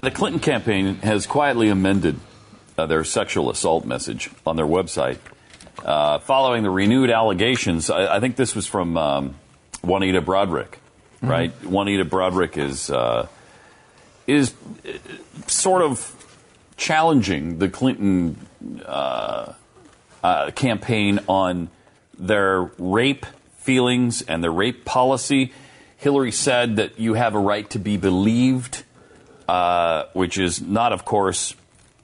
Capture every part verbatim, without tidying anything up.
The Clinton campaign has quietly amended Uh, their sexual assault message on their website. Uh, following the renewed allegations, I, I think this was from um, Juanita Broaddrick, right? Mm-hmm. Juanita Broaddrick is uh, is sort of challenging the Clinton uh, uh, campaign on their rape feelings and their rape policy. Hillary said that you have a right to be believed, uh, which is not, of course,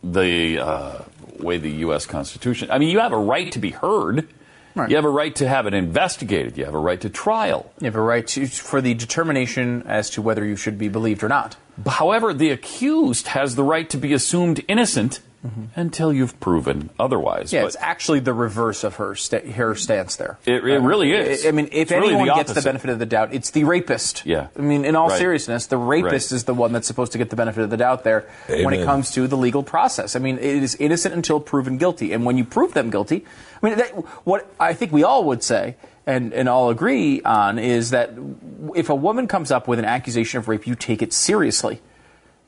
the uh, way the U S Constitution... I mean, you have a right to be heard. Right. You have a right to have it investigated. You have a right to trial. You have a right to, for the determination as to whether you should be believed or not. However, the accused has the right to be assumed innocent mm-hmm. until you've proven otherwise. Yeah, but it's actually the reverse of her sta- her stance there. It, it um, really is. I mean, if it's anyone really the gets the benefit of the doubt, it's the rapist. Yeah. I mean, in all right. seriousness, the rapist right. is the one that's supposed to get the benefit of the doubt there Amen. When it comes to the legal process. I mean, it is innocent until proven guilty. And when you prove them guilty, I mean, that, what I think we all would say and, and all agree on is that if a woman comes up with an accusation of rape, you take it seriously.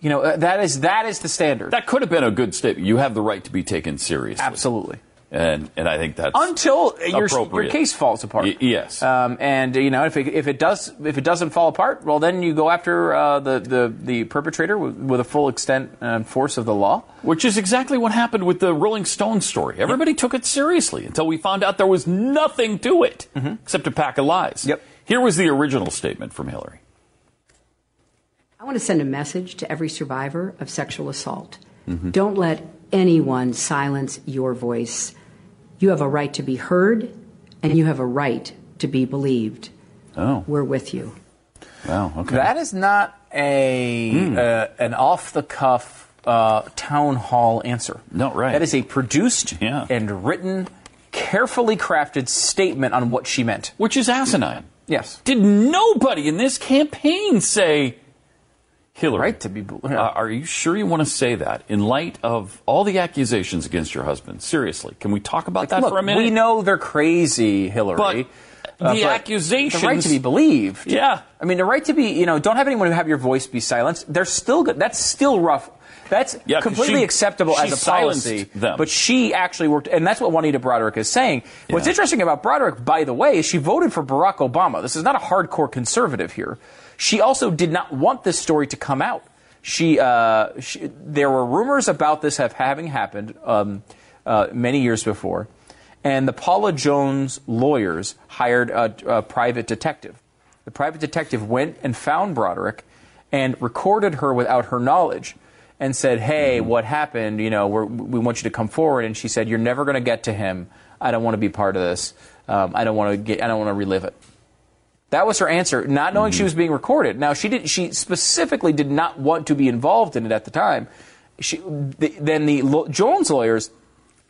You know, that is that is the standard. That could have been a good statement. You have the right to be taken seriously. Absolutely. And and I think that's until your your case falls apart. Y- yes. Um, and you know, if it, if it does if it doesn't fall apart, well, then you go after uh, the, the the perpetrator with, with a full extent and force of the law. Which is exactly what happened with the Rolling Stones story. Everybody yep. took it seriously until we found out there was nothing to it mm-hmm. except a pack of lies. Yep. Here was the original statement from Hillary. I want to send a message to every survivor of sexual assault. Mm-hmm. Don't let anyone silence your voice. You have a right to be heard, and you have a right to be believed. Oh. We're with you. Wow, okay. That is not a mm. uh, an off-the-cuff uh, town hall answer. No, right. That is a produced yeah. and written, carefully crafted statement on what she meant. Which is asinine. Yes. Did nobody in this campaign say... Hillary, right to be, uh, are you sure you want to say that in light of all the accusations against your husband? Seriously, can we talk about like, that look, for a minute? We know they're crazy, Hillary. But uh, the but accusations... The right to be believed. Yeah. I mean, the right to be, you know, don't have anyone have your voice be silenced. They're still good. That's still rough. That's yeah, completely she, acceptable she as a policy. Them. But she actually worked, and that's what Juanita Broaddrick is saying. Yeah. What's interesting about Broaddrick, by the way, is she voted for Barack Obama. This is not a hardcore conservative here. She also did not want this story to come out. She, uh, she there were rumors about this have, having happened um, uh, many years before, and the Paula Jones lawyers hired a, a private detective. The private detective went and found Broaddrick and recorded her without her knowledge and said, hey, mm-hmm. what happened? You know, we're, we want you to come forward. And she said, you're never going to get to him. I don't want to be part of this. Um, I don't want to get. I don't want to relive it. That was her answer, not knowing mm-hmm. she was being recorded. Now, she did. She specifically did not want to be involved in it at the time. She, the, then the Lo- Jones lawyers,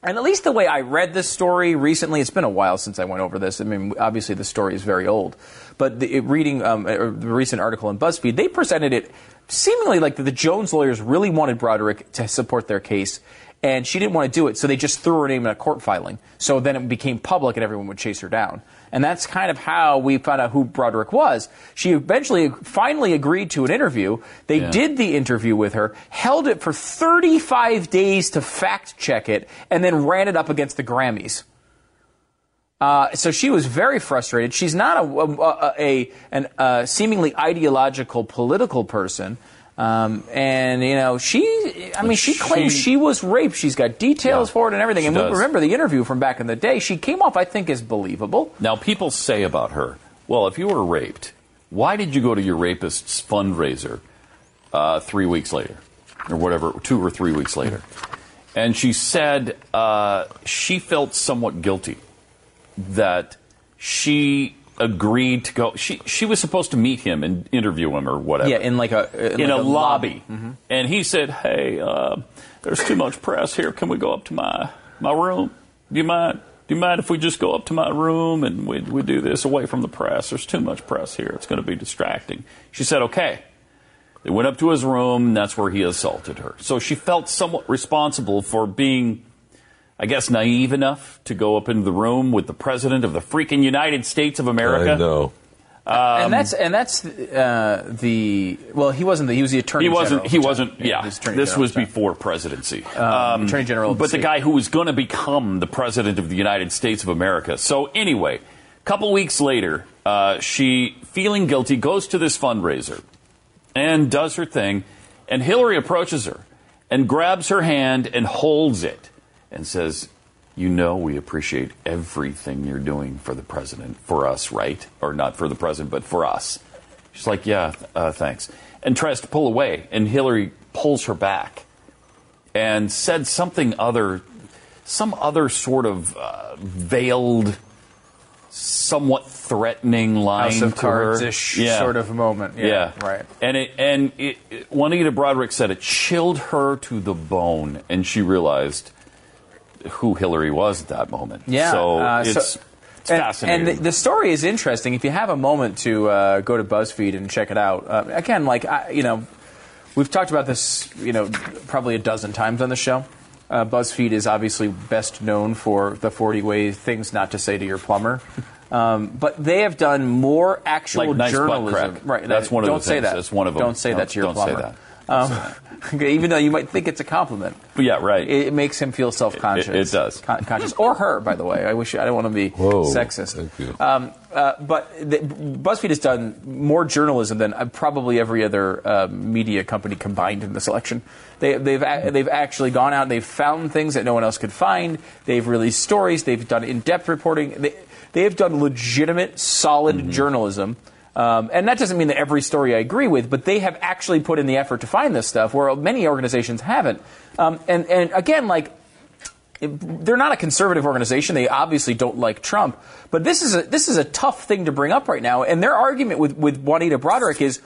and at least the way I read this story recently, it's been a while since I went over this. I mean, obviously the story is very old, but the, reading um, a, a recent article in BuzzFeed, they presented it seemingly like the, the Jones lawyers really wanted Broaddrick to support their case. And she didn't want to do it, so they just threw her name in a court filing. So then it became public and everyone would chase her down. And that's kind of how we found out who Broaddrick was. She eventually finally agreed to an interview. They yeah. did the interview with her, held it for thirty-five days to fact check it, and then ran it up against the Grammys. Uh, so she was very frustrated. She's not a, a, a, an, a seemingly ideological political person. Um, and, you know, she, I mean, she, she claims she was raped. She's got details yeah, for it and everything. And we remember the interview from back in the day. She came off, I think, as believable. Now, people say about her, well, if you were raped, why did you go to your rapist's fundraiser uh, three weeks later or whatever, two or three weeks later? And she said uh, she felt somewhat guilty that she agreed to go. She she was supposed to meet him and interview him or whatever. Yeah, in like a in, in like a, a lobby. lobby. Mm-hmm. And he said, "Hey, uh, there's too much press here. Can we go up to my my room? Do you mind? Do you mind if we just go up to my room and we we do this away from the press? There's too much press here. It's going to be distracting." She said, "Okay." They went up to his room, and that's where he assaulted her. So she felt somewhat responsible for being, I guess, naive enough to go up into the room with the president of the freaking United States of America. I know. Um, and that's and that's uh, the well, he wasn't the he was the attorney. He wasn't. General he wasn't. Yeah, was this was before presidency. Um, um, attorney general, but the, the guy who was going to become the president of the United States of America. So anyway, a couple weeks later, uh, she, feeling guilty, goes to this fundraiser and does her thing, and Hillary approaches her and grabs her hand and holds it and says, "You know, we appreciate everything you're doing for the president, for us, right? Or not for the president, but for us." She's like, "Yeah, uh, thanks," and tries to pull away. And Hillary pulls her back and said something other, some other sort of uh, veiled, somewhat threatening line to her. House of Cards-ish yeah. sort of moment. Yeah, yeah. Right. And, it, and it, Juanita Broaddrick said it chilled her to the bone, and she realized who Hillary was at that moment. Yeah. So uh, it's, so, it's and, fascinating. And the, the story is interesting. If you have a moment to uh, go to BuzzFeed and check it out, uh, again, like, I, you know, we've talked about this, you know, probably a dozen times on the show. Uh, BuzzFeed is obviously best known for the forty ways things not to say to your plumber. Um, but they have done more actual like nice journalism. Right. That's that, one of don't the say things. That. That's one of them. Don't say don't, that to your don't plumber. Don't say that. Um, even though you might think it's a compliment, yeah, right. It, it makes him feel self-conscious. It, it, it does, con- conscious or her, by the way. I wish I don't want to be Whoa, sexist. Thank you. Um, uh, but the, BuzzFeed has done more journalism than uh, probably every other uh, media company combined in this election. They, they've a- they've actually gone out and they've found things that no one else could find. They've released stories. They've done in-depth reporting. They they have done legitimate, solid mm-hmm. journalism. Um, and that doesn't mean that every story I agree with, but they have actually put in the effort to find this stuff where many organizations haven't. Um, and, and again, like, it, they're not a conservative organization. They obviously don't like Trump. But this is a, this is a tough thing to bring up right now. And their argument with, with Juanita Broaddrick is,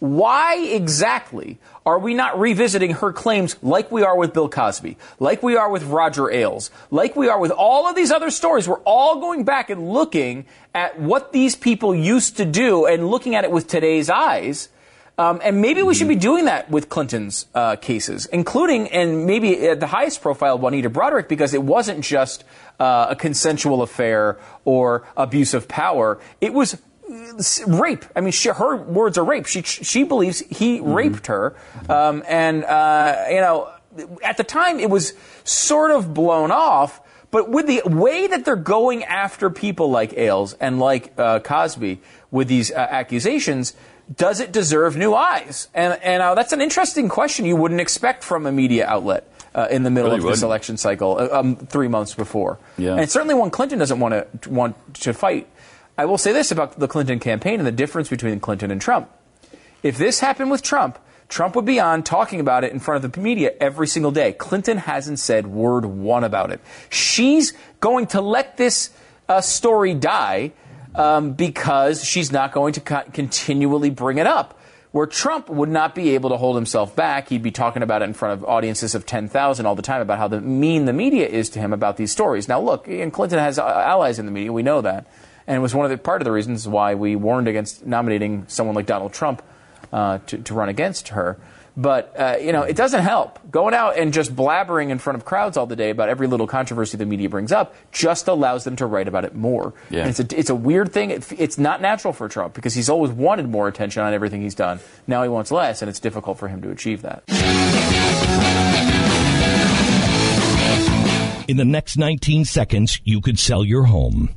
why exactly are we not revisiting her claims like we are with Bill Cosby, like we are with Roger Ailes, like we are with all of these other stories? We're all going back and looking at what these people used to do and looking at it with today's eyes. Um, and maybe we should be doing that with Clinton's uh, cases, including and maybe at the highest profile, Juanita Broaddrick, because it wasn't just uh, a consensual affair or abuse of power. It was rape. I mean, she, her words are rape. She she believes he mm-hmm. raped her. Um, and, uh, you know, at the time it was sort of blown off. But with the way that they're going after people like Ailes and like uh, Cosby with these uh, accusations, does it deserve new eyes? And, and uh, that's an interesting question you wouldn't expect from a media outlet uh, in the middle really of wouldn't. this election cycle uh, um, three months before. Yeah. And certainly one Clinton doesn't want to want to fight. I will say this about the Clinton campaign and the difference between Clinton and Trump. If this happened with Trump, Trump would be on talking about it in front of the media every single day. Clinton hasn't said word one about it. She's going to let this uh, story die um, because she's not going to co- continually bring it up. Where Trump would not be able to hold himself back, he'd be talking about it in front of audiences of ten thousand all the time about how the mean the media is to him about these stories. Now, look, and Clinton has allies in the media. We know that. And it was one of the part of the reasons why we warned against nominating someone like Donald Trump uh, to, to run against her. But, uh, you know, it doesn't help. Going out and just blabbering in front of crowds all the day about every little controversy the media brings up just allows them to write about it more. Yeah. And it's a, it's a weird thing. It, it's not natural for Trump because he's always wanted more attention on everything he's done. Now he wants less, and it's difficult for him to achieve that. In the next nineteen seconds, you could sell your home.